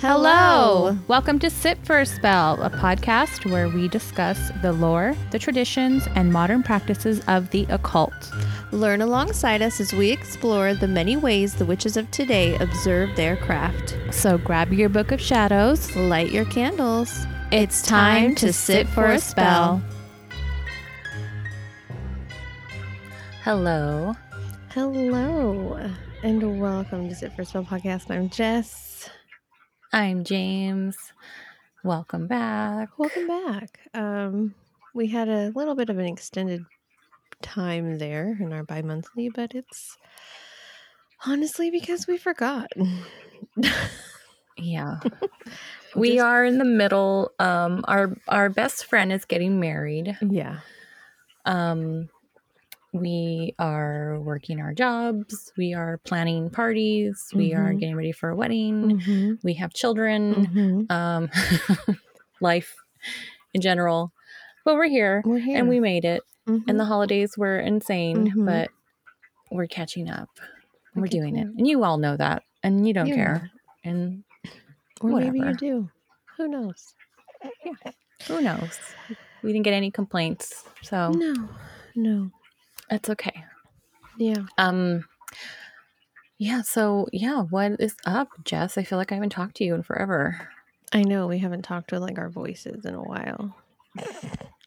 Hello! Welcome to Sit for a Spell, a podcast where we discuss the lore, the traditions, and modern practices of the occult. Learn alongside us as we explore the many ways the witches of today observe their craft. So grab your book of shadows, light your candles. It's time to sit for a spell. Hello. Hello. And welcome to Sit for a Spell podcast. I'm Jess. I'm James. Welcome back. Welcome back. We had a little bit of an extended time there in our bi-monthly, but it's honestly because we forgot. Yeah. We are in the middle. Our best friend is getting married. Yeah. We are working our jobs. We are planning parties. Mm-hmm. We are getting ready for a wedding. Mm-hmm. We have children. Mm-hmm. Life in general. But we're here. We're here. And we made it. Mm-hmm. And the holidays were insane. Mm-hmm. But we're catching up. We're doing it. And you all know that. And you don't care. And or whatever. Maybe you do. Who knows? Yeah. Who knows? We didn't get any complaints. So No. That's okay. Yeah. Yeah. So, yeah. What is up, Jess? I feel like I haven't talked to you in forever. I know. We haven't talked with, like, our voices in a while.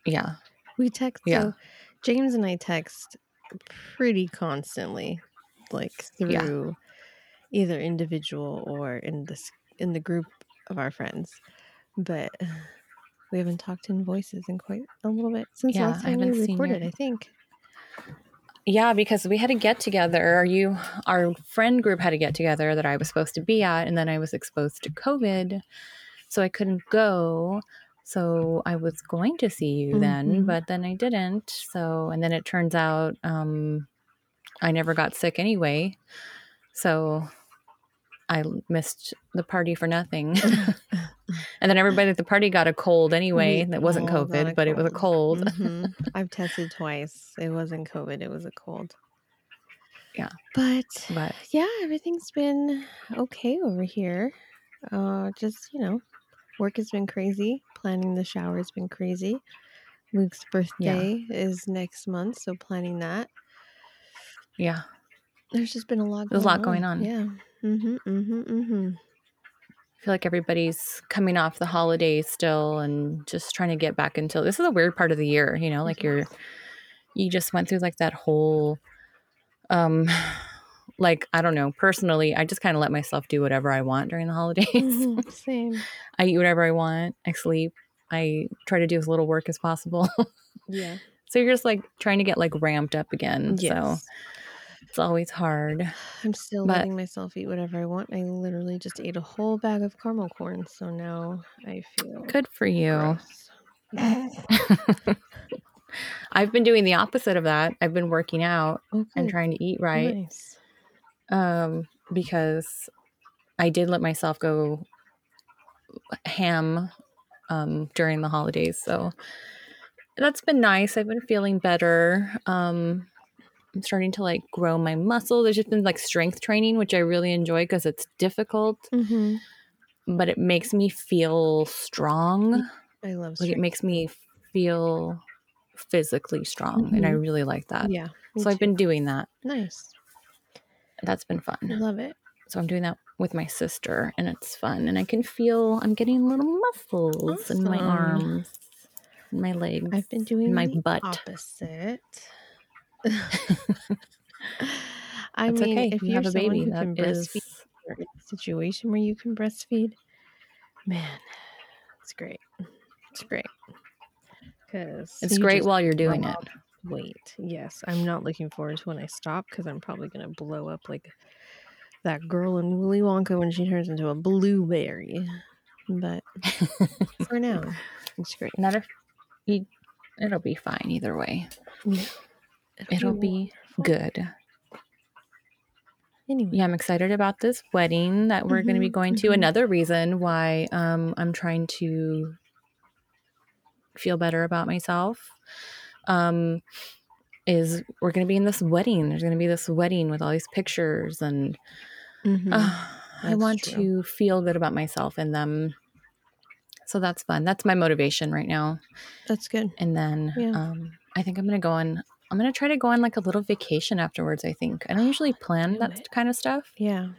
Yeah. We text. Yeah. So James and I text pretty constantly, like, through either individual or in the group of our friends. But we haven't talked in voices in quite a little bit since last time we recorded, I think. Yeah, because we had a get together. Our friend group had a get together that I was supposed to be at, and then I was exposed to COVID, so I couldn't go. So I was going to see you then, but then I didn't. So, and then it turns out I never got sick anyway. So I missed the party for nothing. And then everybody at the party got a cold anyway. That wasn't COVID, but it was a cold. Mm-hmm. I've tested twice. It wasn't COVID. It was a cold. Yeah. But yeah, everything's been okay over here. Just, work has been crazy. Planning the shower has been crazy. Luke's birthday is next month, so planning that. Yeah. There's just been a lot going on. Yeah. Mm-hmm, mm-hmm, mm-hmm. I feel like everybody's coming off the holidays still and just trying to get back into this is a weird part of the year, like you just went through like that whole like, I don't know, personally, I just kind of let myself do whatever I want during the holidays. Mm-hmm, same. I eat whatever I want. I sleep. I try to do as little work as possible. Yeah. So you're just like trying to get like ramped up again. Yes. So it's always hard. I'm still letting myself eat whatever I want. I literally just ate a whole bag of caramel corn, so now I feel good for you. I've been doing the opposite of that. I've been working out and trying to eat right. Nice. Because I did let myself go ham during the holidays, so that's been nice. I've been feeling better. I'm starting to like grow my muscle. There's just been like strength training, which I really enjoy because it's difficult, but it makes me feel strong. I love strength. Like, it makes me feel physically strong, and I really like that. Yeah. So I've been doing that. Nice. That's been fun. I love it. So I'm doing that with my sister, and it's fun. And I can feel I'm getting little muscles in my arms, in my legs. I've been doing my butt. Opposite. I That's mean, okay. If you have a baby, that is in a situation where you can breastfeed. Man, it's great. It's great. Because it's great while you're doing it. Wait, yes, I'm not looking forward to when I stop because I'm probably gonna blow up like that girl in Willy Wonka when she turns into a blueberry. But for now, it's great. It'll be fine either way. Yeah. It'll be good. Anyway. Yeah, I'm excited about this wedding that we're going to be going to. Another reason why I'm trying to feel better about myself is we're going to be in this wedding. There's going to be this wedding with all these pictures and I want to feel good about myself and them. So that's fun. That's my motivation right now. That's good. And then I think I'm going to go on. I'm going to try to go on like a little vacation afterwards, I think. I don't usually plan that kind of stuff. Yeah.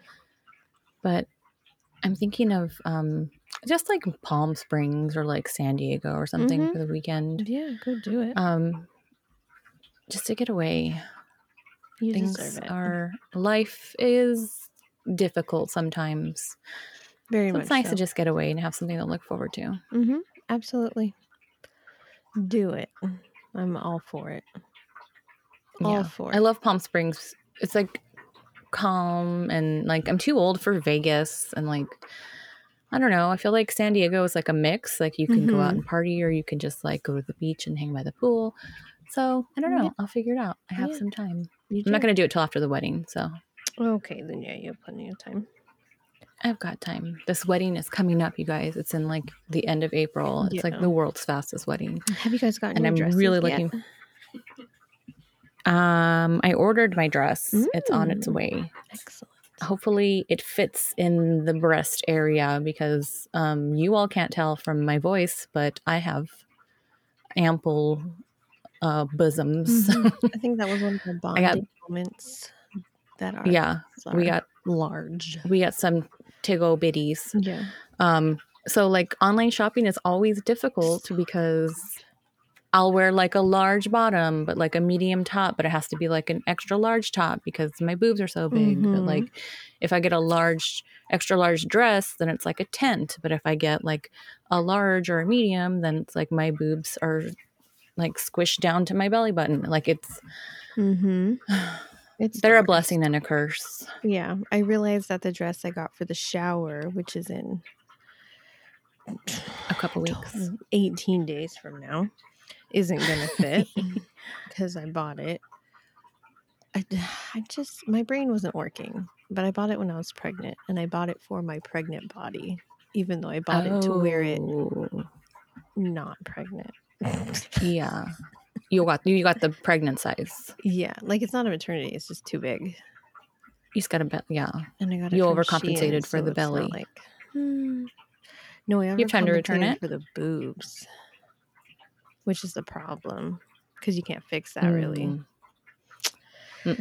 But I'm thinking of just like Palm Springs or like San Diego or something for the weekend. Yeah, go do it. Just to get away. You deserve it. Life is difficult sometimes. Very much so. It's nice to just get away and have something to look forward to. Mm-hmm. Absolutely. Do it. I'm all for it. All for it. I love Palm Springs. It's like calm and like I'm too old for Vegas and like I don't know. I feel like San Diego is like a mix. Like you can go out and party or you can just like go to the beach and hang by the pool. So I don't know. Yeah. I'll figure it out. I have some time. I'm not going to do it till after the wedding. So okay, then you have plenty of time. I've got time. This wedding is coming up, you guys. It's in like the end of April. It's like the world's fastest wedding. Have you guys gotten your dresses? And I'm really looking. I ordered my dress. It's on its way. Excellent. Hopefully it fits in the breast area because you all can't tell from my voice, but I have ample bosoms. Mm-hmm. I think that was one of the bonding moments that are we got large. We got some to-go biddies. Yeah. So like online shopping is always difficult because I'll wear like a large bottom, but like a medium top, but it has to be like an extra large top because my boobs are so big. But like if I get a large, extra large dress, then it's like a tent. But if I get like a large or a medium, then it's like my boobs are like squished down to my belly button. Like it's, they're a blessing and a curse. Yeah. I realized that the dress I got for the shower, which is in a couple weeks, 18 days from now, isn't gonna fit because I bought it. I just my brain wasn't working, but I bought it when I was pregnant, and I bought it for my pregnant body, even though I bought it to wear it not pregnant. Yeah, you got the pregnant size. Yeah, like it's not a maternity; it's just too big. You just got a and I got you overcompensated Shein, for the belly. Not like, No, you're trying to return it for the boobs. Which is the problem, because you can't fix that really. But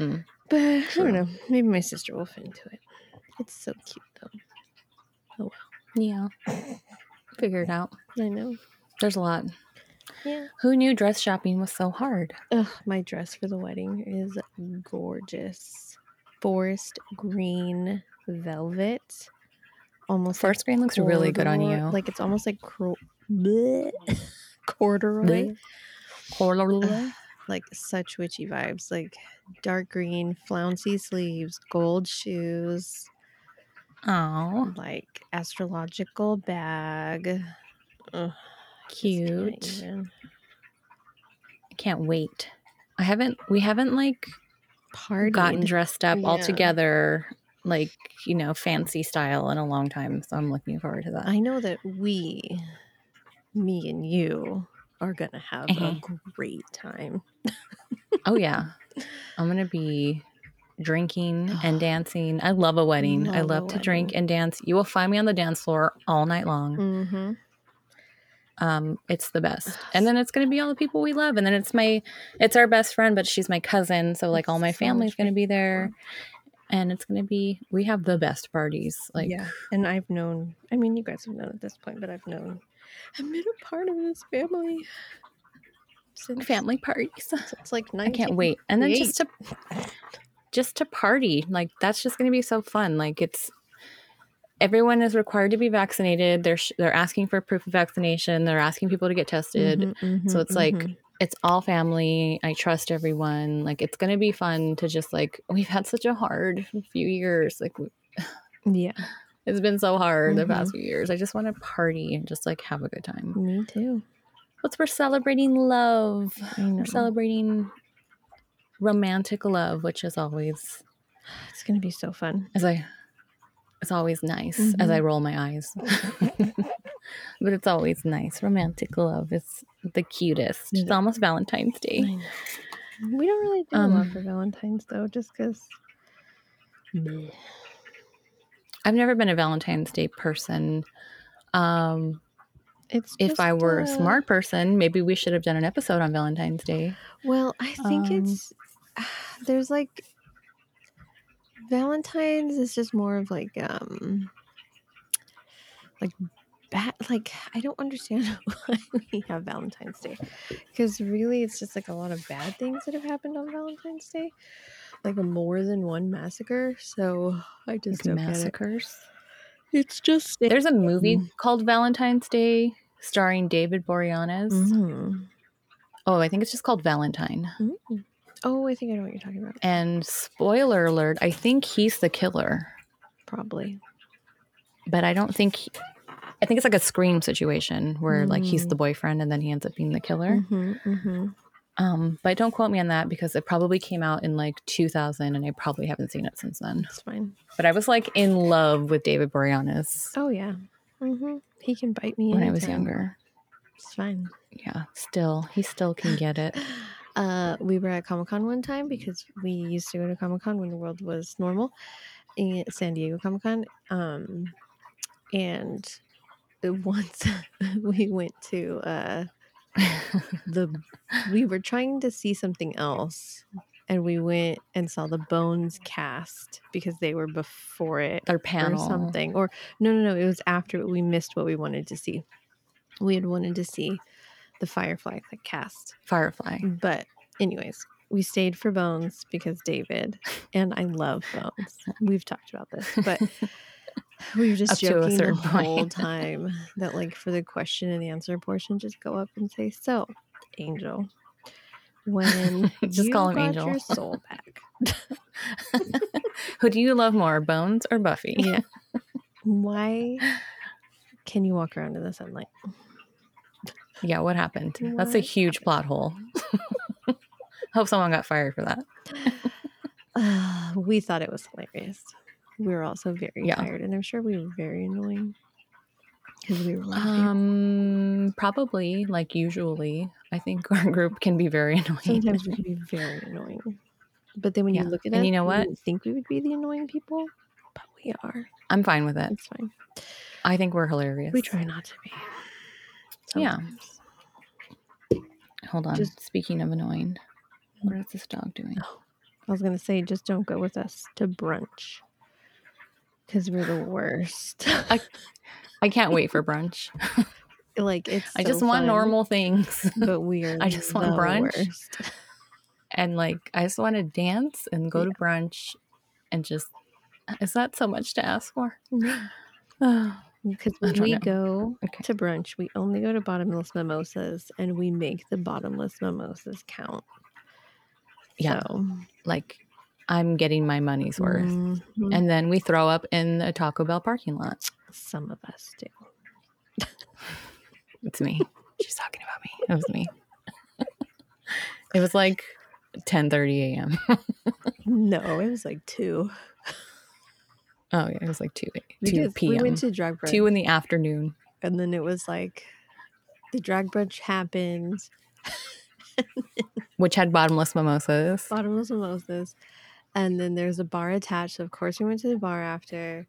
I don't know. Maybe my sister will fit into it. It's so cute though. Oh wow. Yeah. Figure it out. I know. There's a lot. Yeah. Who knew dress shopping was so hard? Ugh, my dress for the wedding is gorgeous. Forest green velvet. Almost. Forest green looks really good on you. Like it's almost like. Corduroy. Like such witchy vibes, like dark green, flouncy sleeves, gold shoes, like astrological bag. Cute. I can't wait. We haven't like gotten dressed up all together like, you know, fancy style in a long time, so I'm looking forward to that. I know that me and you are going to have a great time. Oh, yeah. I'm going to be drinking and dancing. I love a wedding. I love to drink and dance. You will find me on the dance floor all night long. It's the best. And then it's going to be all the people we love. And then it's our best friend, but she's my cousin. So, like, all my family's going to be there. And it's going to be, we have the best parties. Like, yeah. And I've known, I mean, you guys have known at this point, but I've known. I've been a part of this family. Family parties. It's like 1988. I can't wait. And then just to party. Like, that's just going to be so fun. Like, it's everyone is required to be vaccinated. They're asking for proof of vaccination. They're asking people to get tested. So it's like, it's all family. I trust everyone. Like, it's going to be fun to just like, we've had such a hard few years. Like, yeah. It's been so hard the past few years. I just want to party and just, like, have a good time. Me too. But we're celebrating love. I know. We're celebrating romantic love, which is always... It's going to be so fun. It's always nice as I roll my eyes. But it's always nice. Romantic love is the cutest. It's almost Valentine's Day. I know. We don't really do a lot for Valentine's, though, just because... I've never been a Valentine's Day person. If I were a smart person, maybe we should have done an episode on Valentine's Day. Well, I think there's like Valentine's is just more of like I don't understand why we have Valentine's Day, because really it's just like a lot of bad things that have happened on Valentine's Day, like more than one massacre. So I just don't massacres. Get it. It's just... There's a movie called Valentine's Day starring David Boreanaz. Mm-hmm. Oh, I think it's just called Valentine. Mm-hmm. Oh, I think I know what you're talking about. And spoiler alert, I think he's the killer. Probably. But I don't think... I think it's like a Scream situation where like he's the boyfriend and then he ends up being the killer. Mm-hmm, mm-hmm. But don't quote me on that because it probably came out in like 2000 and I probably haven't seen it since then. It's fine. But I was like in love with David Boreanaz. Oh, yeah. Mm-hmm. He can bite me when I was younger. It's fine. Yeah. He still can get it. We were at Comic-Con one time because we used to go to Comic-Con when the world was normal in San Diego Comic-Con. And once we went to, we were trying to see something else and we went and saw the Bones cast because they were before it, their panel or something, or no, it was after. We missed what we wanted to see. We had wanted to see the Firefly cast. But anyways, we stayed for Bones because David, and I love Bones. We've talked about this, but we were just joking the whole time that, like, for the question and answer portion, just go up and say, "So, Angel, when just call him Angel, your soul back, who do you love more, Bones or Buffy? Yeah. Why can you walk around in the sunlight? Yeah, what happened? That's a huge plot hole. Hope someone got fired for that. We thought it was hilarious." We were also very tired, and I'm sure we were very annoying because we were laughing. Probably, like usually, I think our group can be very annoying. Sometimes we can be very annoying. But then when you look at us, you know what? You think we would be the annoying people, but we are. I'm fine with it. It's fine. I think we're hilarious. We try not to be. Sometimes. Yeah. Hold on. Just speaking of annoying, what is this dog doing? Oh, I was going to say, just don't go with us to brunch. Because we're the worst. I can't wait for brunch. Like, it's so I just want fun, normal things. But we are I just want brunch. Worst. And, like, I just want to dance and go to brunch and just... Is that so much to ask for? Because when we go to brunch, we only go to bottomless mimosas and we make the bottomless mimosas count. Yeah. So. Like... I'm getting my money's worth. Mm-hmm. And then we throw up in a Taco Bell parking lot. Some of us do. It's me. She's talking about me. It was me. It was like 10:30 a.m. No, it was like 2. Oh, yeah. It was like 2 p.m. We went to drag brunch. 2 in the afternoon. And then it was like the drag brunch happened. Which had bottomless mimosas. Bottomless mimosas. And then there's a bar attached. So of course, we went to the bar after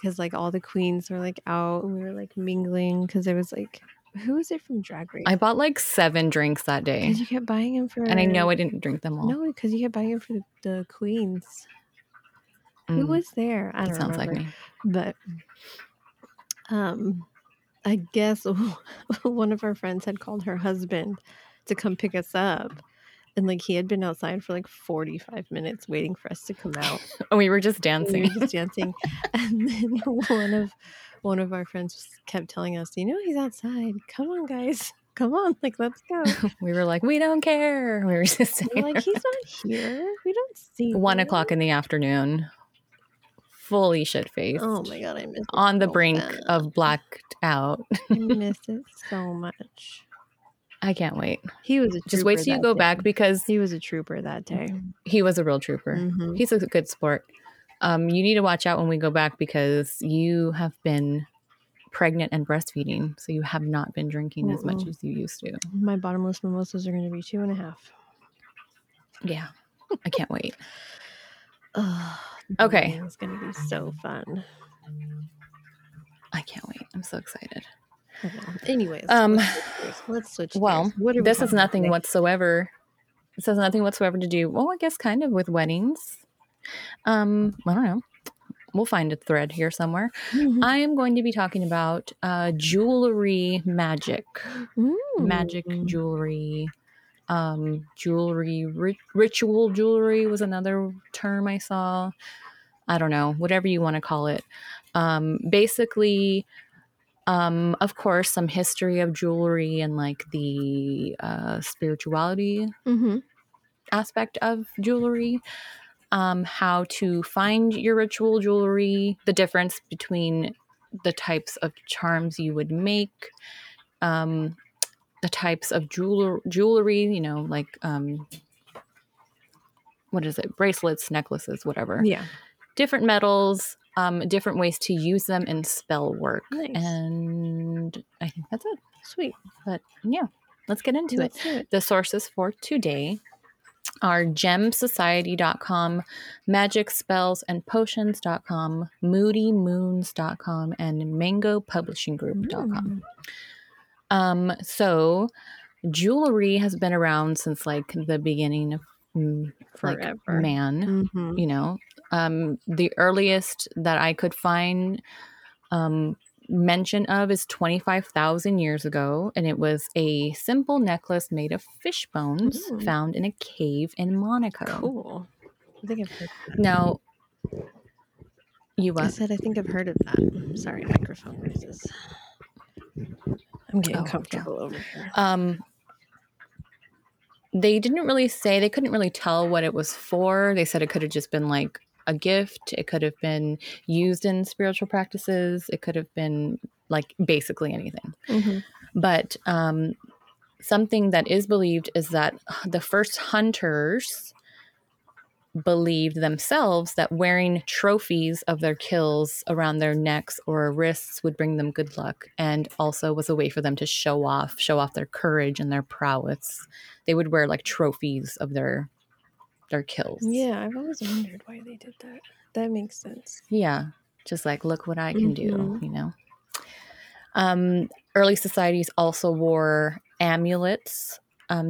because, like, all the queens were, like, out. And we were, like, mingling because there was, like, who is it from Drag Race? I bought, like, 7 drinks that day. Because you kept buying them for... And I know I didn't drink them all. No, because you kept buying them for the queens. Who was there? I don't remember. Sounds like me. But I guess one of our friends had called her husband to come pick us up. And, like, he had been outside for, like, 45 minutes waiting for us to come out. And we were just dancing. And then one of our friends kept telling us, you know, he's outside. Come on, guys. Come on. Like, let's go. We were like, we don't care. We were just saying. We're like, he's not here. We don't see him. 1:00 in the afternoon. Fully shit-faced. Oh, my God. I miss it. On the brink of blacked out. I miss it so much. I can't wait. He was a trooper. Just wait till you go back because he was a trooper that day. He was a real trooper. Mm-hmm. He's a good sport. You need to watch out when we go back because you have been pregnant and breastfeeding, so you have not been drinking as much as you used to. My bottomless mimosas are going to be 2.5. Yeah, I can't wait. Oh, okay, it's going to be so fun. I can't wait. I'm so excited. Okay. Anyways, let's switch. Well, this has nothing today? Whatsoever. This has nothing whatsoever to do. Well, I guess kind of with weddings. I don't know. We'll find a thread here somewhere. Mm-hmm. I am going to be talking about jewelry magic. Ooh. Magic jewelry. Jewelry, ritual jewelry was another term I saw. I don't know, whatever you want to call it. Basically, of course, some history of jewelry and like the spirituality aspect of jewelry. How to find your ritual jewelry, the difference between the types of charms you would make, the types of jewelry, you know, like, what is it? Bracelets, necklaces, whatever. Yeah. Different metals, different ways to use them in spell work. Nice. And I think that's it. Sweet. But yeah, let's get into it. The sources for today are gemsociety.com, magicspellsandpotions.com, moodymoons.com, and mango publishing group.com. So jewelry has been around since like the beginning of forever. Like, man, you know, the earliest that I could find mention of is 25,000 years ago, and it was a simple necklace made of fish bones found in a cave in Monaco. Cool. I think I've heard of that. Now, you what? I said I think I've heard of that. Sorry, microphone noises. I'm getting comfortable over here. They didn't really say, they couldn't really tell what it was for. They said it could have just been like a gift. It could have been used in spiritual practices. It could have been like basically anything. But something that is believed is that the first hunters believed themselves that wearing trophies of their kills around their necks or wrists would bring them good luck, and also was a way for them to show off their courage and their prowess. They would wear like trophies of their kills. Yeah, I've always wondered why they did that. That makes sense. Yeah, just like, look what I can do, you know. Early societies also wore amulets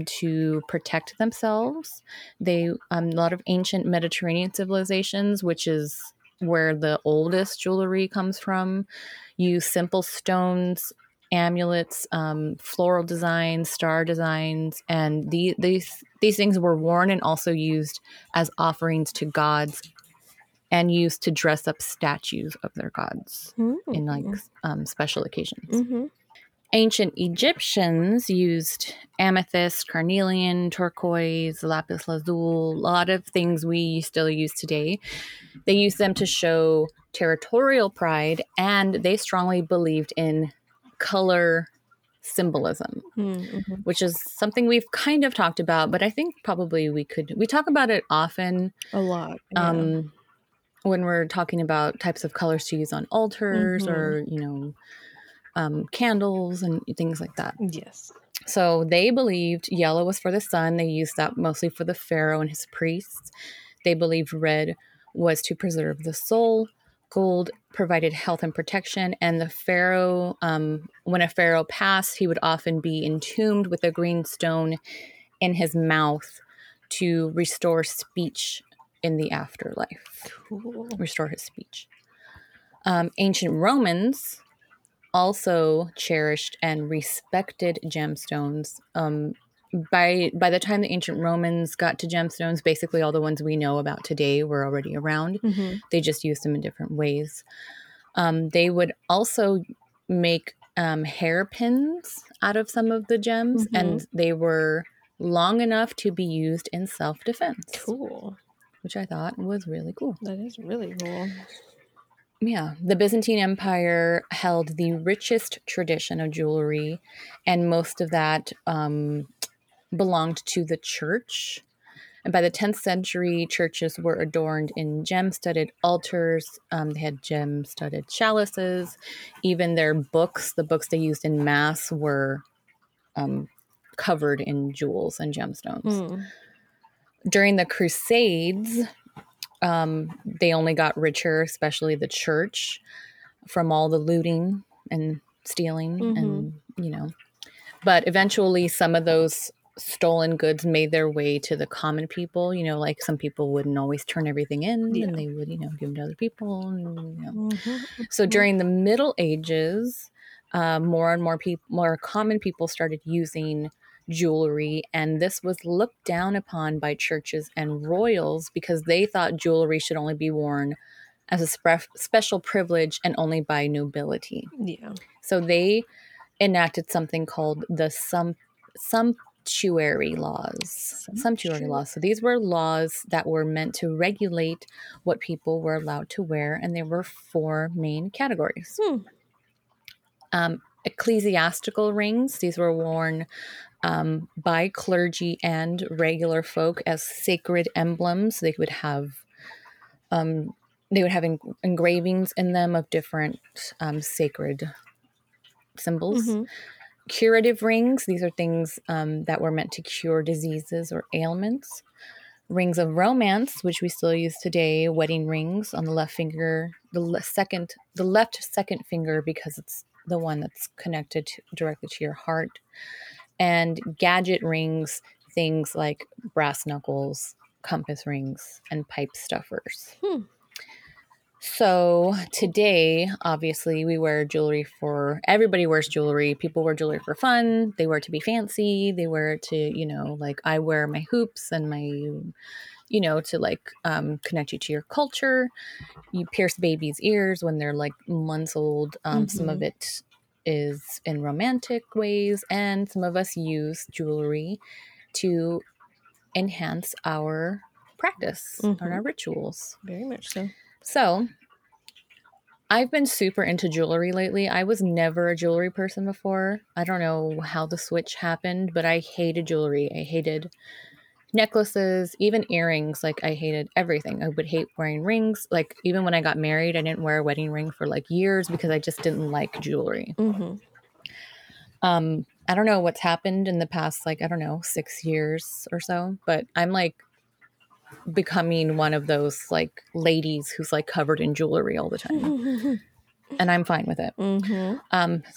to protect themselves. They a lot of ancient Mediterranean civilizations, which is where the oldest jewelry comes from, use simple stones, amulets, floral designs, star designs, and these things were worn and also used as offerings to gods and used to dress up statues of their gods in like special occasions. Ancient Egyptians used amethyst, carnelian, turquoise, lapis lazuli, a lot of things we still use today. They used them to show territorial pride, and they strongly believed in color symbolism, which is something we've kind of talked about, but I think probably we talk about it often a lot when we're talking about types of colors to use on altars or, you know, candles and things like that. Yes. So they believed yellow was for the sun. They used that mostly for the pharaoh and his priests. They believed red was to preserve the soul. Gold provided health and protection, and the pharaoh, when a pharaoh passed, he would often be entombed with a green stone in his mouth to restore speech in the afterlife. Cool. Restore his speech. Ancient Romans also cherished and respected gemstones. By the time the ancient Romans got to gemstones, basically all the ones we know about today were already around. They just used them in different ways. They would also make hairpins out of some of the gems, and they were long enough to be used in self-defense. Cool. Which I thought was really cool. That is really cool. Yeah. The Byzantine Empire held the richest tradition of jewelry, and most of that belonged to the church. And by the 10th century, churches were adorned in gem-studded altars. They had gem-studded chalices. Even their books, the books they used in mass, were covered in jewels and gemstones. During the Crusades, they only got richer, especially the church. from all the looting and stealing and, you know. But eventually some of those stolen goods made their way to the common people, you know, like some people wouldn't always turn everything in and they would, you know, give them to other people. And, you know. So during the Middle Ages, more and more people, more common people started using jewelry, and this was looked down upon by churches and royals because they thought jewelry should only be worn as a special privilege and only by nobility. So they enacted something called the sumptuary laws. So these were laws that were meant to regulate what people were allowed to wear, and there were four main categories. Ecclesiastical rings. These were worn by clergy and regular folk as sacred emblems. They would have engravings in them of different sacred symbols. Curative rings. These are things that were meant to cure diseases or ailments. Rings of romance, which we still use today, wedding rings on the left finger, the left second finger, because it's the one that's connected directly to your heart. And gadget rings, things like brass knuckles, compass rings, and pipe stuffers. So today, obviously, we wear jewelry for, everybody wears jewelry. People wear jewelry for fun. They wear it to be fancy. They wear it to, you know, like I wear my hoops and my, you know, to like connect you to your culture. You pierce babies' ears when they're like months old. Some of it is in romantic ways. And some of us use jewelry to enhance our practice and our rituals. Very much so. So, I've been super into jewelry lately. I was never a jewelry person before. I don't know how the switch happened, but I hated jewelry. I hated necklaces, even earrings. Like, I hated everything. I would hate wearing rings. Like, even when I got married, I didn't wear a wedding ring for, like, years because I just didn't like jewelry. I don't know what's happened in the past, like, I don't know, 6 years or so, but I'm, like, becoming one of those like ladies who's like covered in jewelry all the time. And I'm fine with it.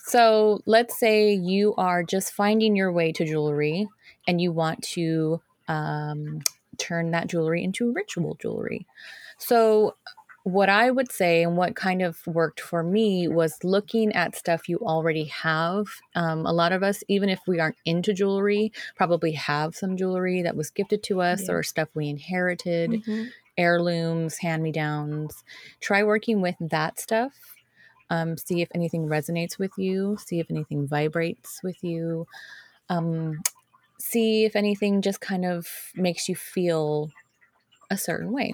So let's say you are just finding your way to jewelry and you want to turn that jewelry into ritual jewelry. So what I would say and what kind of worked for me was looking at stuff you already have. A lot of us, even if we aren't into jewelry, probably have some jewelry that was gifted to us or stuff we inherited, heirlooms, hand-me-downs. Try working with that stuff. See if anything resonates with you. See if anything vibrates with you. See if anything just kind of makes you feel a certain way.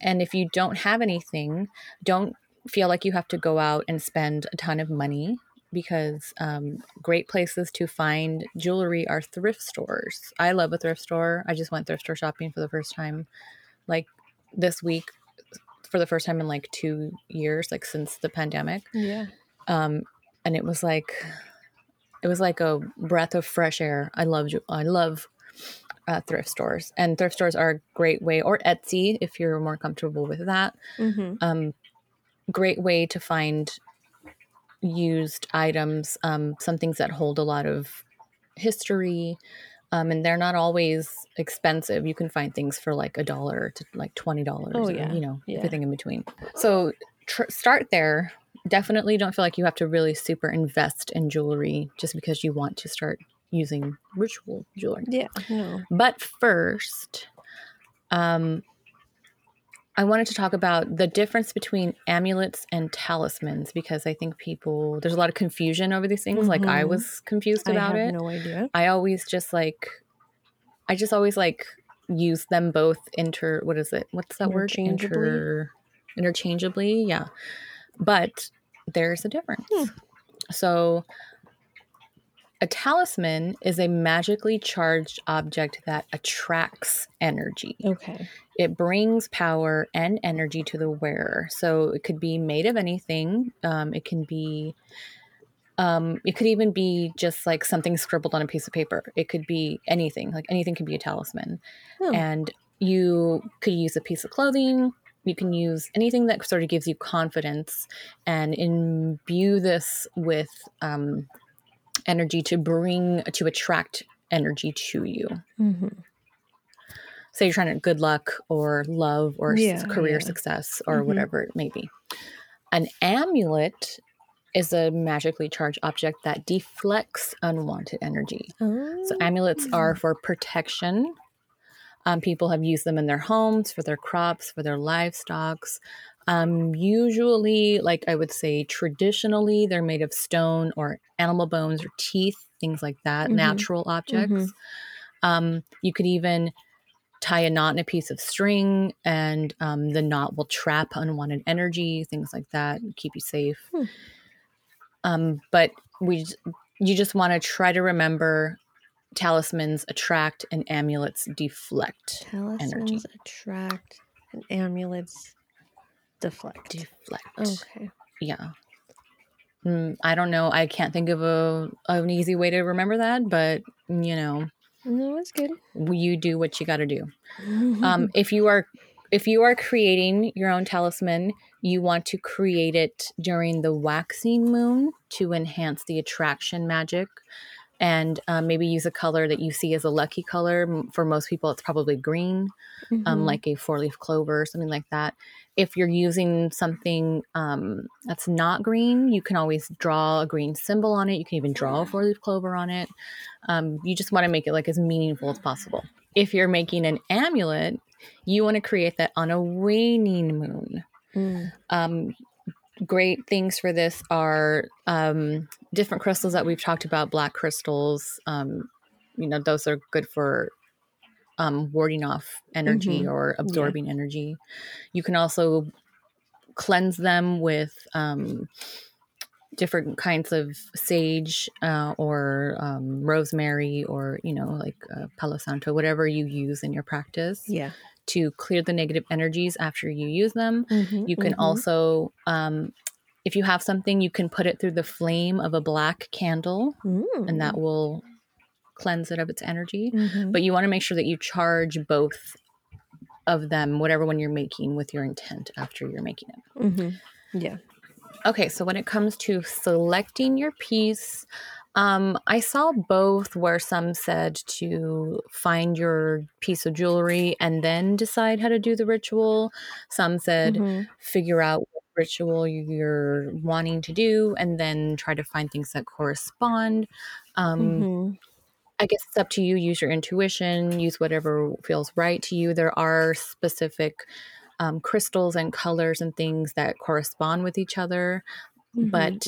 And if you don't have anything, don't feel like you have to go out and spend a ton of money, because great places to find jewelry are thrift stores. I love a thrift store. I just went thrift store shopping for the first time, like this week, for the first time in like 2 years, like since the pandemic. And it was like a breath of fresh air. I love thrift stores, and thrift stores are a great way, or Etsy if you're more comfortable with that. Great way to find used items, some things that hold a lot of history, and they're not always expensive. You can find things for like $1 to like $20, you know, everything in between. So start there. Definitely don't feel like you have to really super invest in jewelry just because you want to start using ritual jewelry. But first, I wanted to talk about the difference between amulets and talismans, because I think there's a lot of confusion over these things. Like I was confused about it. I have no idea. I just always use them both interchangeably. Yeah. But there's a difference. So a talisman is a magically charged object that attracts energy. It brings power and energy to the wearer. So it could be made of anything. It can be, it could even be just like something scribbled on a piece of paper. It could be anything. Like anything could be a talisman. And you could use a piece of clothing, you can use anything that sort of gives you confidence and imbue this with energy to attract energy to you. Mm-hmm. So you're trying to good luck or love or career success or whatever it may be. An amulet is a magically charged object that deflects unwanted energy. Oh. So amulets are for protection. People have used them in their homes, for their crops, for their livestock. Usually, like I would say traditionally, they're made of stone or animal bones or teeth, things like that, natural objects. You could even tie a knot in a piece of string, and the knot will trap unwanted energy, things like that, keep you safe. But you just want to try to remember talismans attract and amulets deflect energy. Talismans attract and amulets deflect. Okay. Yeah. I don't know. I can't think of an easy way to remember that, but, you know. No, it's good. You do what you got to do. If you are creating your own talisman, you want to create it during the waxing moon to enhance the attraction magic, and maybe use a color that you see as a lucky color. For most people, it's probably green, like a four-leaf clover or something like that. If you're using something that's not green, you can always draw a green symbol on it. You can even draw a four-leaf clover on it. You just want to make it like as meaningful as possible. If you're making an amulet, you want to create that on a waning moon. Great things for this are different crystals that we've talked about, black crystals. Those are good for warding off energy or absorbing energy. You can also cleanse them with different kinds of sage or rosemary or, Palo Santo, whatever you use in your practice to clear the negative energies after you use them. You can also, if you have something, you can put it through the flame of a black candle and that will cleanse it of its energy. But you want to make sure that you charge both of them, whatever one you're making, with your intent after you're making it. Yeah. Okay, so when it comes to selecting your piece, I saw both where some said to find your piece of jewelry and then decide how to do the ritual. Some said figure out what ritual you're wanting to do and then try to find things that correspond. I guess it's up to you. Use your intuition. Use whatever feels right to you. There are specific crystals and colors and things that correspond with each other, but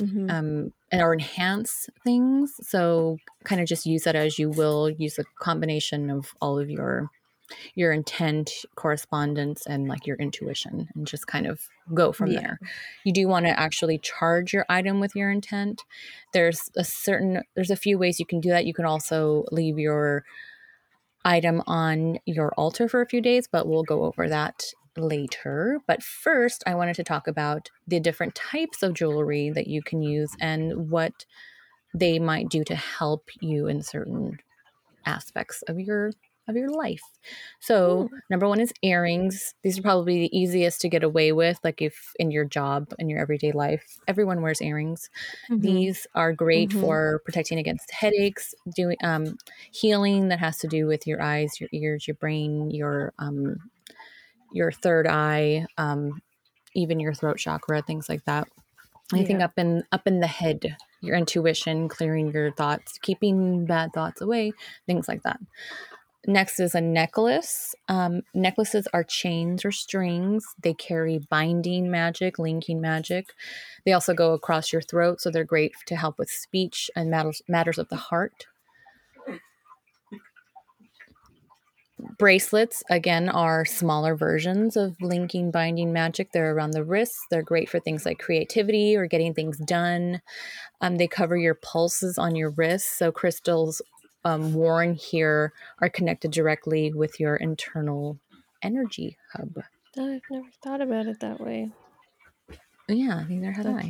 or enhance things. So kind of just use that as you will. Use a combination of all of your intent, correspondence, and like your intuition, and just kind of go from there. You do want to actually charge your item with your intent. There's a few ways you can do that. You can also leave your item on your altar for a few days, but we'll go over that later. But first, I wanted to talk about the different types of jewelry that you can use and what they might do to help you in certain aspects of your life. So number one is earrings. These are probably the easiest to get away with. Like if in your job, in your everyday life, everyone wears earrings. These are great for protecting against headaches, doing healing that has to do with your eyes, your ears, your brain, your third eye, even your throat chakra, things like that. Anything up in the head, your intuition, clearing your thoughts, keeping bad thoughts away, things like that. Next is a necklace. Necklaces are chains or strings. They carry binding magic, linking magic. They also go across your throat, so they're great to help with speech and matters of the heart. Bracelets, again, are smaller versions of linking, binding magic. They're around the wrists. They're great for things like creativity or getting things done. They cover your pulses on your wrists, so crystals worn here are connected directly with your internal energy hub. I've never thought about it that way. Yeah, neither had I.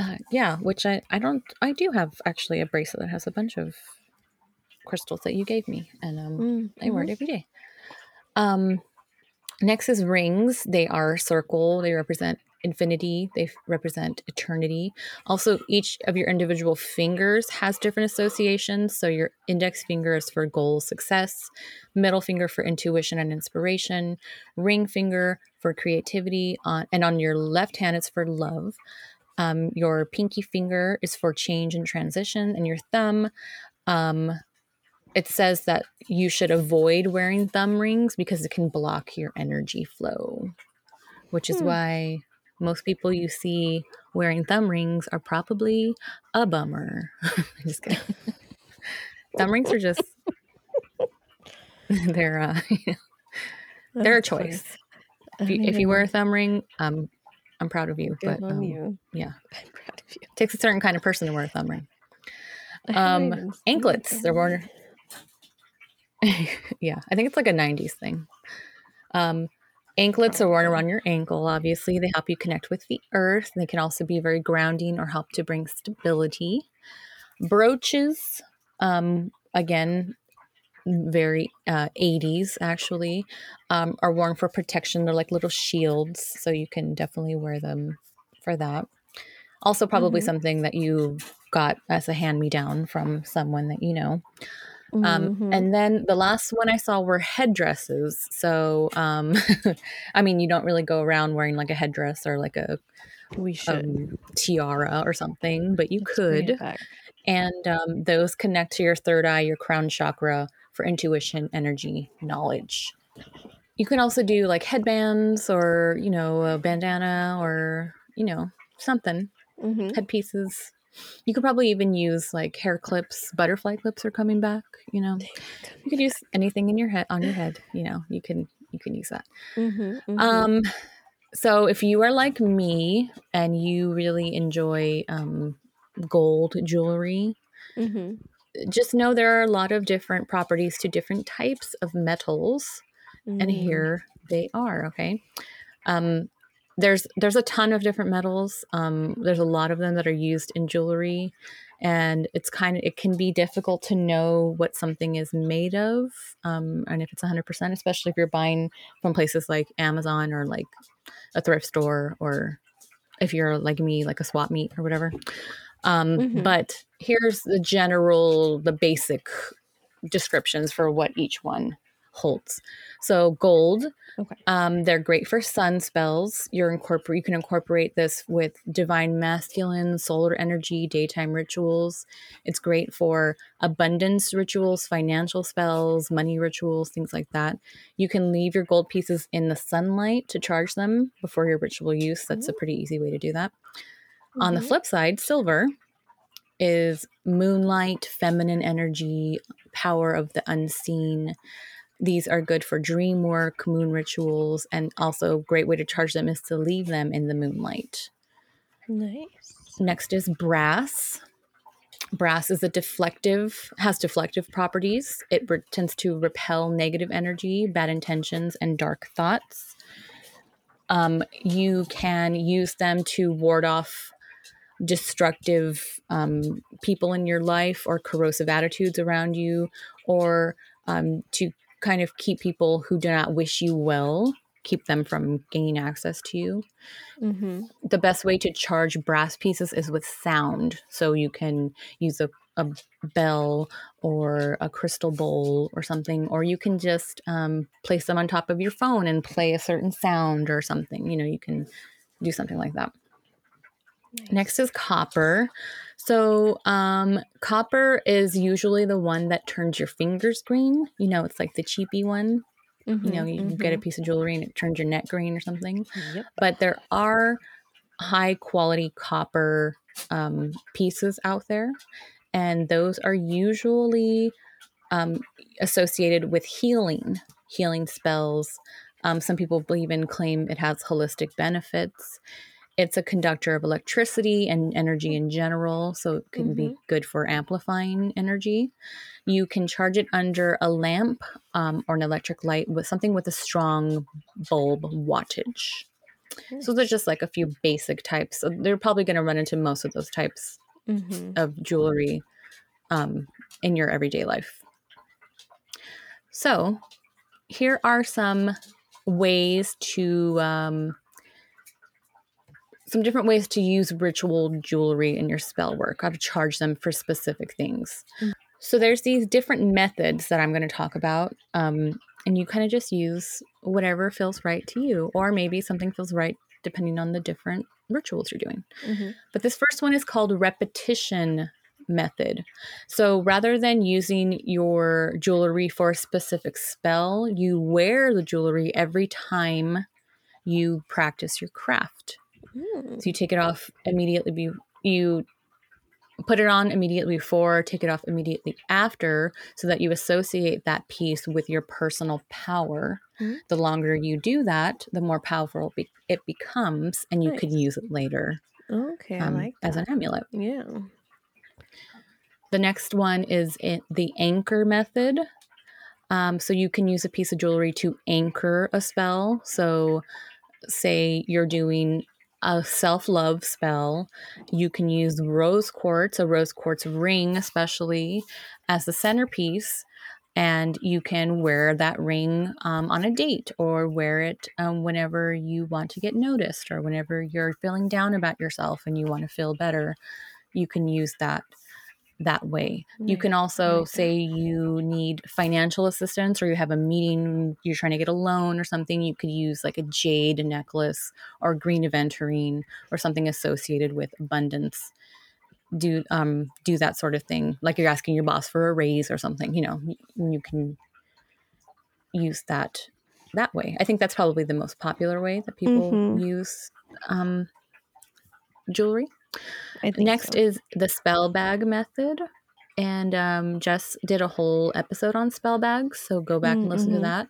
Nice. Which I do have actually a bracelet that has a bunch of crystals that you gave me, and I wear it every day. Next is rings. They are circle. They represent infinity. They represent eternity. Also, each of your individual fingers has different associations. So your index finger is for goal, success, middle finger for intuition and inspiration, ring finger for creativity, and on your left hand it's for love. Your pinky finger is for change and transition, and your thumb, it says that you should avoid wearing thumb rings because it can block your energy flow, which is why most people you see wearing thumb rings are probably a bummer. I'm just kidding. Thumb rings are just, they're a choice. If you wear a thumb ring, I'm proud of you. Good on you. Yeah. I'm proud of you. It takes a certain kind of person to wear a thumb ring. Anklets. They're worn. Yeah. I think it's like a 90s thing. Anklets are worn around your ankle. Obviously, they help you connect with the earth. They can also be very grounding or help to bring stability. Brooches, again, very 80s actually, are worn for protection. They're like little shields, so you can definitely wear them for that. Also, probably something that you got as a hand-me-down from someone that you know. And then the last one I saw were headdresses. So, I mean, you don't really go around wearing like a headdress or like a tiara or something, but you could. And those connect to your third eye, your crown chakra for intuition, energy, knowledge. You can also do like headbands or, you know, a bandana or, you know, something, headpieces. You could probably even use like hair clips. Butterfly clips are coming back, you know. You could use anything in your head, on your head, you know. You can use that. So if you are like me and you really enjoy gold jewelry, just know there are a lot of different properties to different types of metals, and here they are. Okay. There's a ton of different metals. There's a lot of them that are used in jewelry, and it can be difficult to know what something is made of, and if it's 100%, especially if you're buying from places like Amazon or like a thrift store, or if you're like me, like a swap meet or whatever. But here's the basic descriptions for what each one holds. So gold, they're great for sun spells. You can incorporate this with divine masculine, solar energy, daytime rituals. It's great for abundance rituals, financial spells, money rituals, things like that. You can leave your gold pieces in the sunlight to charge them before your ritual use. That's a pretty easy way to do that. On the flip side, silver is moonlight, feminine energy, power of the unseen. These are good for dream work, moon rituals, and also a great way to charge them is to leave them in the moonlight. Nice. Next is brass. Brass is has deflective properties. It tends to repel negative energy, bad intentions, and dark thoughts. You can use them to ward off destructive people in your life or corrosive attitudes around you, or to kind of keep people who do not wish you well, keep them from gaining access to you. The best way to charge brass pieces is with sound. So you can use a bell or a crystal bowl or something, or you can just place them on top of your phone and play a certain sound or something. You know, you can do something like that. Nice. Next is copper. So copper is usually the one that turns your fingers green. You know, it's like the cheapy one. You know, you get a piece of jewelry and it turns your neck green or something. But there are high quality copper pieces out there. And those are usually associated with healing spells. Some people claim it has holistic benefits. It's a conductor of electricity and energy in general, so it can be good for amplifying energy. You can charge it under a lamp or an electric light with something with a strong bulb wattage. Nice. So there's just like a few basic types. They're probably going to run into most of those types of jewelry in your everyday life. So here are some ways to some different ways to use ritual jewelry in your spell work, how to charge them for specific things. Mm-hmm. So there's these different methods that I'm going to talk about, and you kind of just use whatever feels right to you, or maybe something feels right depending on the different rituals you're doing. Mm-hmm. But this first one is called repetition method. So rather than using your jewelry for a specific spell, you wear the jewelry every time you practice your craft. So you take it off immediately, you put it on immediately before, take it off immediately after, so that you associate that piece with your personal power. Mm-hmm. The longer you do that, the more powerful it becomes, and you could use it later. Okay, I like that. As an amulet. Yeah. The next one is the anchor method. So you can use a piece of jewelry to anchor a spell. So say you're doing a self-love spell, you can use rose quartz, a rose quartz ring especially, as the centerpiece, and you can wear that ring on a date, or wear it whenever you want to get noticed, or whenever you're feeling down about yourself and you want to feel better. You can use that way. You can also say you need financial assistance, or you have a meeting, you're trying to get a loan or something. You could use like a jade necklace or green event ring or something associated with abundance. Do that sort of thing. Like you're asking your boss for a raise or something, you know, you can use that way. I think that's probably the most popular way that people use jewelry. Next is the spell bag method, and Jess did a whole episode on spell bags, so go back and listen to that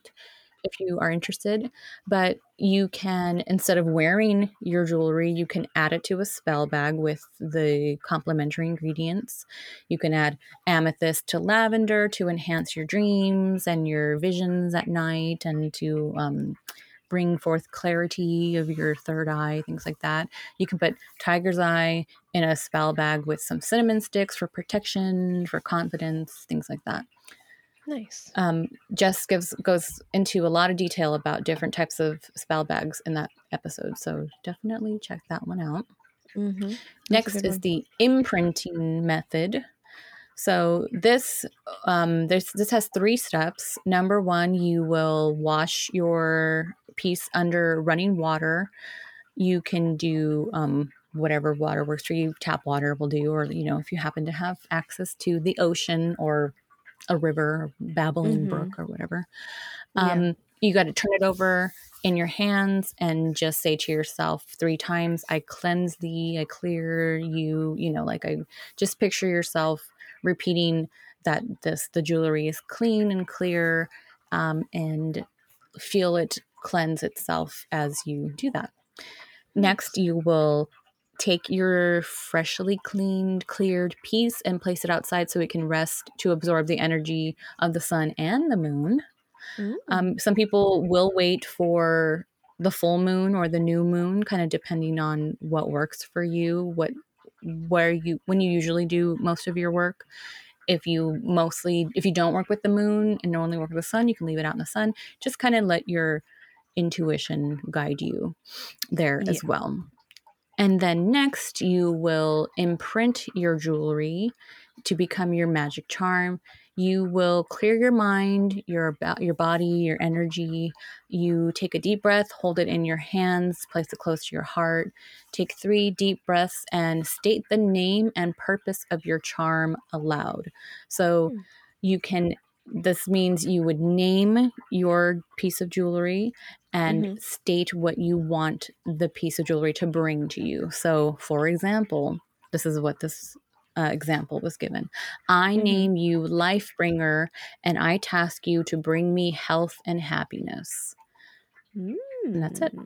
if you are interested. But you can, instead of wearing your jewelry, you can add it to a spell bag with the complementary ingredients. You can add amethyst to lavender to enhance your dreams and your visions at night, and to bring forth clarity of your third eye, things like that. You can put tiger's eye in a spell bag with some cinnamon sticks for protection, for confidence, things like that. Nice. Jess goes into a lot of detail about different types of spell bags in that episode, so definitely check that one out. Mm-hmm. Next is the imprinting method. So this this has 3 steps. Number 1, you will wash your piece under running water. You can do whatever water works for you. Tap water will do, or you know, if you happen to have access to the ocean or a river, babbling brook or whatever. You got to turn it over in your hands and just say to yourself 3 times, "I cleanse thee, I clear you." You know, like I just picture yourself repeating that the jewelry is clean and clear, and feel it cleanse itself as you do that. Next, you will take your freshly cleared piece and place it outside so it can rest to absorb the energy of the sun and the moon. Some people will wait for the full moon or the new moon, kind of depending on what works for you, when you usually do most of your work. If you don't work with the moon and only work with the sun, you can leave it out in the sun. Just kind of let your intuition guide you there as well. And then next, you will imprint your jewelry to become your magic charm. You will clear your mind, your body, your energy. You take a deep breath, hold it in your hands, place it close to your heart. Take 3 deep breaths and state the name and purpose of your charm aloud. So this means you would name your piece of jewelry and state what you want the piece of jewelry to bring to you. So, for example, this is what this example was given. I name you Life Bringer, and I task you to bring me health and happiness. And that's it.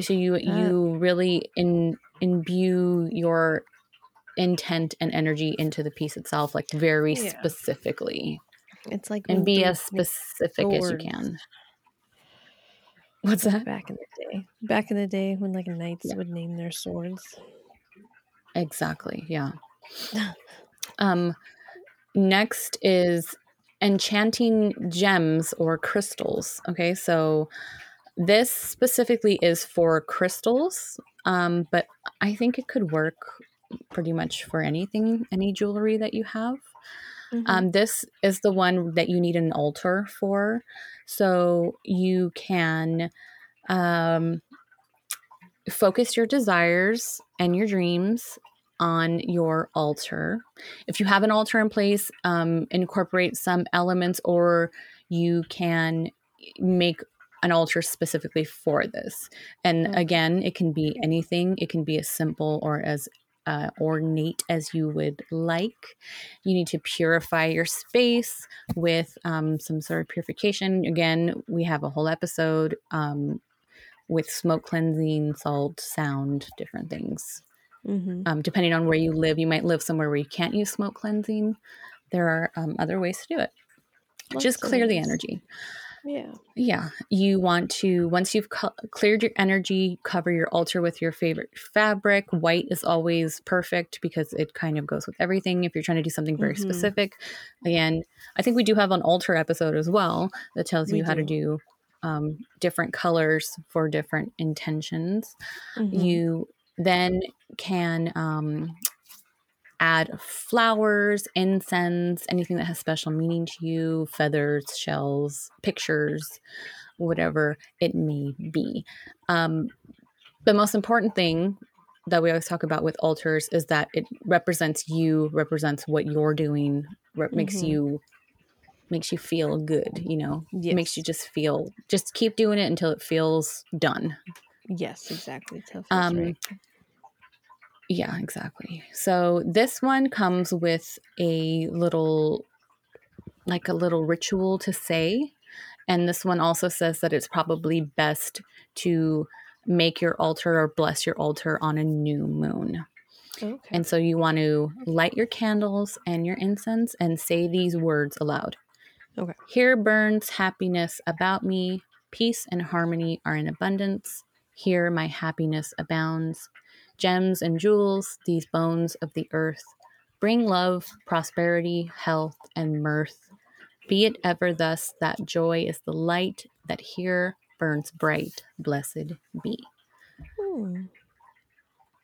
So you really imbue your intent and energy into the piece itself, like very specifically. It's like, and be as specific as you can. What's that? Back in the day when like knights would name their swords. Exactly. Yeah. Next is enchanting gems or crystals. Okay, so this specifically is for crystals, but I think it could work pretty much for anything, any jewelry that you have. Mm-hmm. This is the one that you need an altar for. So you can focus your desires and your dreams on your altar. If you have an altar in place, incorporate some elements, or you can make an altar specifically for this. And again, it can be anything. It can be as simple or as ornate as you would like. You need to purify your space with some sort of purification. Again, we have a whole episode with smoke cleansing, salt, sound, different things. Mm-hmm. Depending on where you live, you might live somewhere where you can't use smoke cleansing. There are other ways to do it. Just clear the energy. Yeah. You want to, once you've cleared your energy, cover your altar with your favorite fabric. White is always perfect because it kind of goes with everything. If you're trying to do something very specific, again, I think we do have an altar episode as well that tells you how to do different colors for different intentions. You then can add flowers, incense, anything that has special meaning to you, feathers, shells, pictures, whatever it may be. The most important thing that we always talk about with altars is that it represents you, represents what you're doing, makes you feel good, you know. Yes. It makes you just feel, just keep doing it until it feels done. Yes, exactly. Right. Yeah, exactly. So this one comes with a little ritual to say. And this one also says that it's probably best to make your altar or bless your altar on a new moon. Okay. And so you want to light your candles and your incense and say these words aloud. Okay. Here burns happiness about me. Peace and harmony are in abundance. Here my happiness abounds. Gems and jewels, these bones of the earth, bring love, prosperity, health, and mirth. Be it ever thus that joy is the light that here burns bright, blessed be.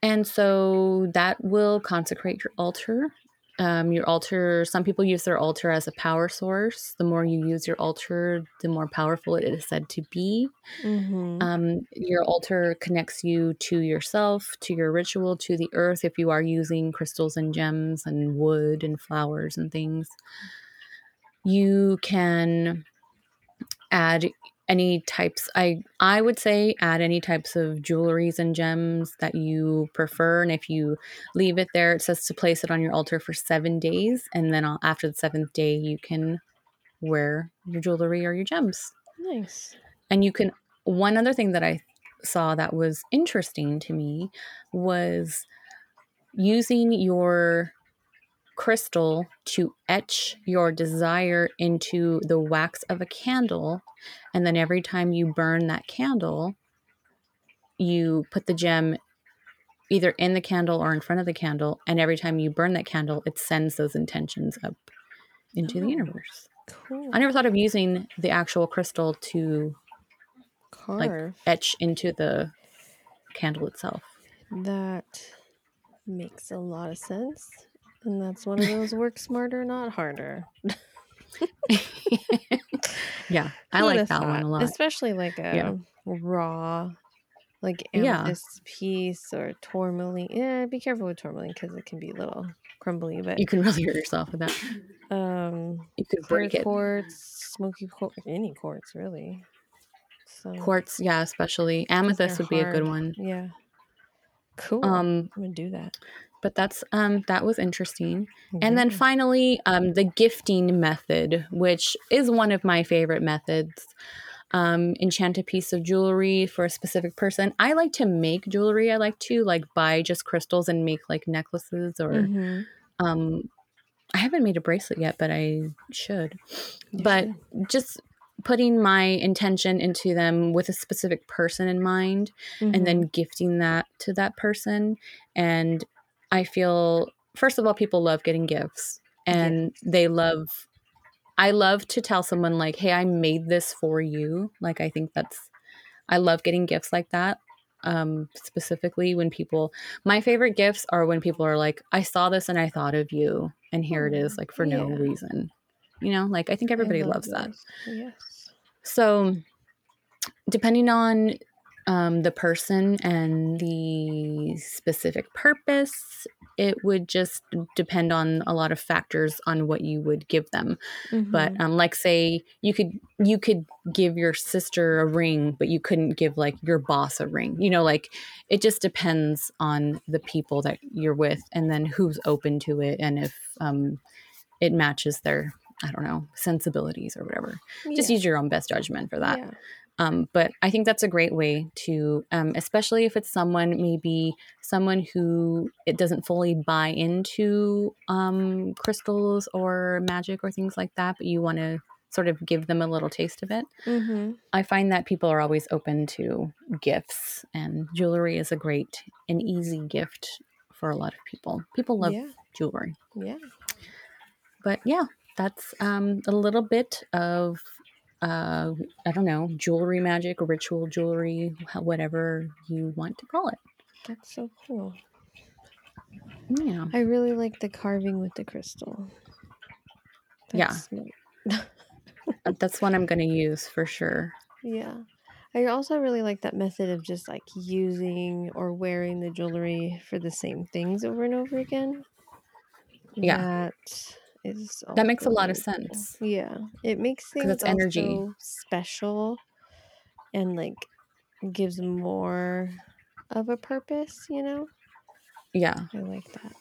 And so that will consecrate your altar. Your altar, some people use their altar as a power source. The more you use your altar, the more powerful it is said to be. Your altar connects you to yourself, to your ritual, to the earth, if you are using crystals and gems and wood and flowers and things. You can add any types, I would say add any types of jewelries and gems that you prefer. And if you leave it there, it says to place it on your altar for 7 days. And then after the 7th day, you can wear your jewelry or your gems. Nice. And you can, one other thing that I saw that was interesting to me was using your crystal to etch your desire into the wax of a candle, and then every time you burn that candle, you put the gem either in the candle or in front of the candle, and every time you burn that candle, it sends those intentions up into the universe. Cool. I never thought of using the actual crystal to etch into the candle itself. That makes a lot of sense. And that's one of those work smarter, not harder. Yeah, I like that one a lot. Especially like raw, like amethyst piece or tourmaline. Yeah, be careful with tourmaline because it can be a little crumbly. But you can really hurt yourself with that. You could break it. Quartz, smoky quartz, any quartz really. So, quartz, yeah, especially amethyst would be a good one. Yeah. Cool. I'm gonna do that. But that's that was interesting. And then finally, the gifting method, which is one of my favorite methods. Enchant a piece of jewelry for a specific person. I like to make jewelry. I like to buy just crystals and make necklaces or I haven't made a bracelet yet, but I should. Just putting my intention into them with a specific person in mind and then gifting that to that person. And I feel, first of all, people love getting gifts and they love I love to tell someone like, hey, I made this for you. Like, I think that's, I love getting gifts like that. Specifically when people, my favorite gifts are when people are like, I saw this and I thought of you and here it is, like for no reason, you know, like I think everybody loves that. Yes. So depending on the person and the specific purpose, it would just depend on a lot of factors on what you would give them. Mm-hmm. But like, say you could give your sister a ring, but you couldn't give like your boss a ring, you know, like it just depends on the people that you're with and then who's open to it. And if it matches their, I don't know, sensibilities or whatever, just use your own best judgment for that. Yeah. But I think that's a great way to, especially if it's someone who it doesn't fully buy into crystals or magic or things like that, but you want to sort of give them a little taste of it. Mm-hmm. I find that people are always open to gifts, and jewelry is a great and easy gift for a lot of people. People love jewelry. Yeah. But yeah, that's a little bit of... I don't know, jewelry magic, ritual jewelry, whatever you want to call it. That's so cool. Yeah. I really like the carving with the crystal. That's that's one I'm going to use for sure. Yeah. I also really like that method of just like using or wearing the jewelry for the same things over and over again. Yeah. That makes a lot of sense. Yeah. It makes things also energy. Special and like gives more of a purpose, you know? Yeah. I like that.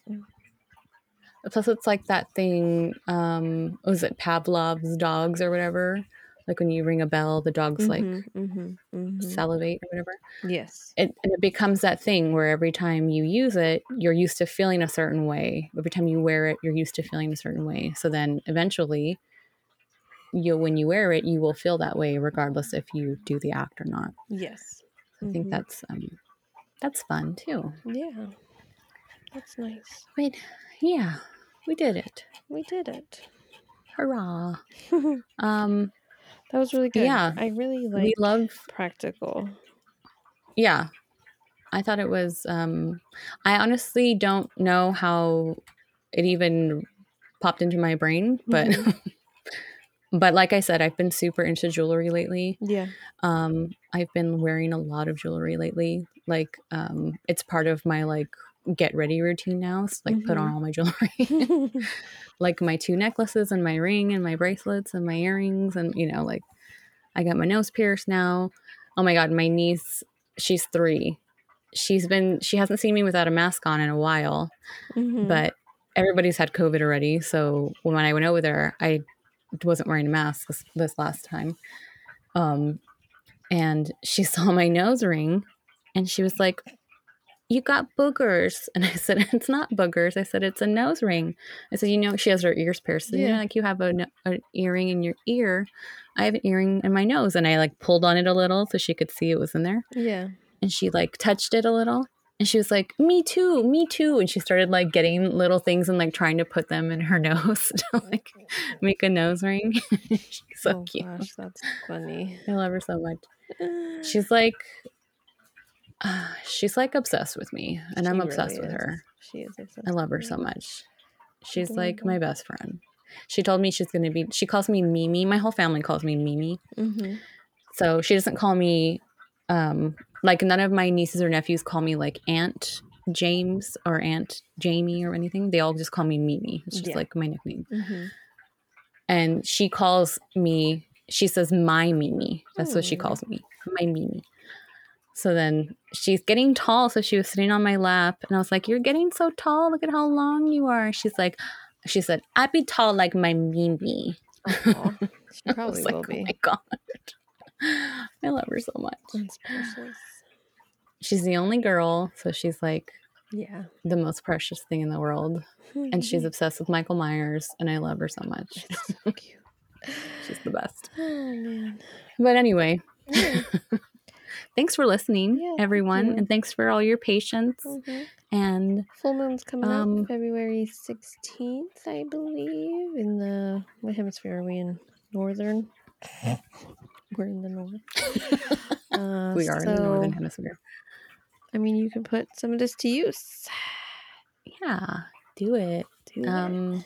Plus it's like that thing, was it Pavlov's dogs or whatever? Like when you ring a bell, the dogs salivate or whatever. Yes. And it becomes that thing where every time you use it, you're used to feeling a certain way. Every time you wear it, you're used to feeling a certain way. So then eventually, when you wear it, you will feel that way regardless if you do the act or not. Yes. I think that's fun too. Yeah. That's nice. Wait, yeah. We did it. Hurrah. That was really good. Yeah. I really like practical. Yeah. I thought it was I honestly don't know how it even popped into my brain, but but like I said, I've been super into jewelry lately. Yeah. I've been wearing a lot of jewelry lately. Like it's part of my like get ready routine now. So, like put on all my jewelry. Like my two necklaces and my ring and my bracelets and my earrings, and you know, like I got my nose pierced now. Oh my god, my niece, she's 3. She hasn't seen me without a mask on in a while. Mm-hmm. But everybody's had COVID already, so when I went over there, I wasn't wearing a mask this last time. And she saw my nose ring and she was like, you got boogers. And I said, it's not boogers. I said, it's a nose ring. I said, you know, she has her ears pierced. So, you know, like you have an earring in your ear. I have an earring in my nose. And I like pulled on it a little so she could see it was in there. Yeah. And she like touched it a little. And she was like, me too. And she started like getting little things and like trying to put them in her nose to like make a nose ring. She's so cute. Oh gosh, that's funny. I love her so much. She's like obsessed with me, and I'm obsessed with her. She is obsessed. I love her so much. She's like my best friend. She told me she calls me Mimi. My whole family calls me Mimi. Mm-hmm. So she doesn't call me, like none of my nieces or nephews call me like Aunt James or Aunt Jamie or anything. They all just call me Mimi. It's just like my nickname. Mm-hmm. And she calls me, she says my Mimi. That's what she calls me, my Mimi. So then she's getting tall. So she was sitting on my lap and I was like, you're getting so tall. Look at how long you are. She's like, she said, I'd be tall like my Mimi. Oh, she probably will be. Oh my God. I love her so much. That's precious. She's the only girl. So she's like the most precious thing in the world. And she's obsessed with Michael Myers. And I love her so much. It's so cute. She's the best. Oh, man. But anyway. thanks for listening, everyone. And thanks for all your patience. And full moon's coming up February 16th, I believe. In the, what hemisphere are we in? Northern? We're in the north. We are in the northern hemisphere. I mean, you can put some of this to use. Yeah, do it. Do it.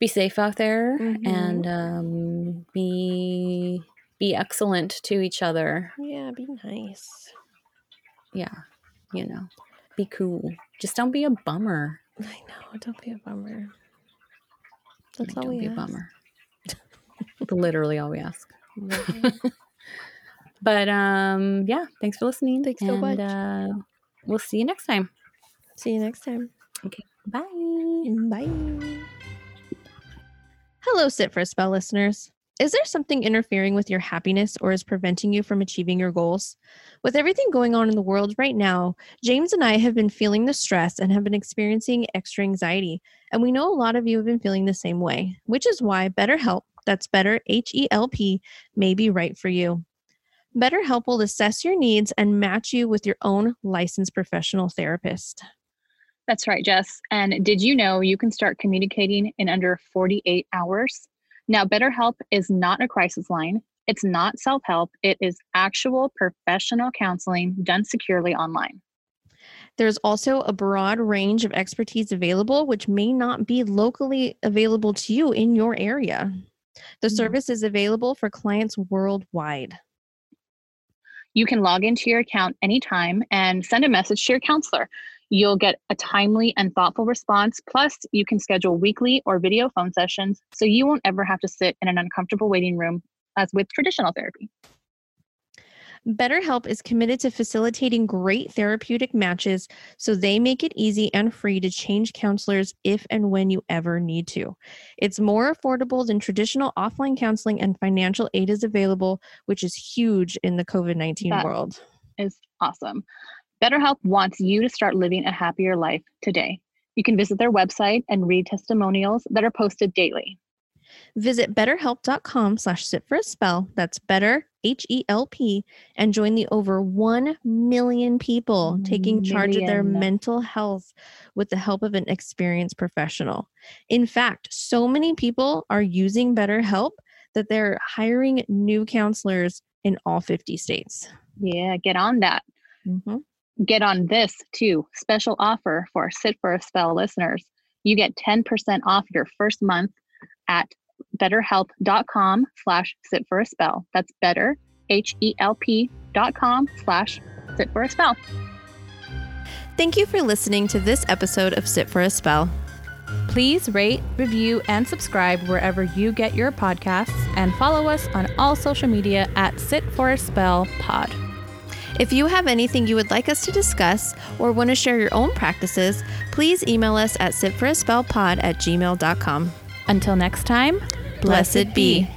Be safe out there, and be excellent to each other. Yeah, be nice. Yeah, you know, be cool. Just don't be a bummer. I know, don't be a bummer. That's all we ask. Don't be a bummer. Literally all we ask. But yeah, thanks for listening. Thanks so much. We'll see you next time. See you next time. Okay, bye. Bye. Hello, Sit for a Spell listeners. Is there something interfering with your happiness or is preventing you from achieving your goals? With everything going on in the world right now, James and I have been feeling the stress and have been experiencing extra anxiety. And we know a lot of you have been feeling the same way, which is why BetterHelp, that's Better H-E-L-P, may be right for you. BetterHelp will assess your needs and match you with your own licensed professional therapist. That's right, Jess. And did you know you can start communicating in under 48 hours? Now, BetterHelp is not a crisis line. It's not self-help. It is actual professional counseling done securely online. There's also a broad range of expertise available, which may not be locally available to you in your area. The service is available for clients worldwide. You can log into your account anytime and send a message to your counselor. You'll get a timely and thoughtful response. Plus, you can schedule weekly or video phone sessions so you won't ever have to sit in an uncomfortable waiting room as with traditional therapy. BetterHelp is committed to facilitating great therapeutic matches, so they make it easy and free to change counselors if and when you ever need to. It's more affordable than traditional offline counseling, and financial aid is available, which is huge in the COVID-19 world. Is awesome. BetterHelp wants you to start living a happier life today. You can visit their website and read testimonials that are posted daily. Visit betterhelp.com/sitforaspell. That's Better H-E-L-P, and join the over 1 million people taking charge of their mental health with the help of an experienced professional. In fact, so many people are using BetterHelp that they're hiring new counselors in all 50 states. Yeah, get on that. Get on this too. Special offer for Sit for a Spell listeners. You get 10% off your first month at betterhelp.com/sitforaspell. That's Better HELP.com/sitforaspell. Thank you for listening to this episode of Sit for a Spell. Please rate, review, and subscribe wherever you get your podcasts, and follow us on all social media at Sit for a Spell Pod. If you have anything you would like us to discuss or want to share your own practices, please email us at sitforaspellpod@gmail.com. Until next time, blessed be.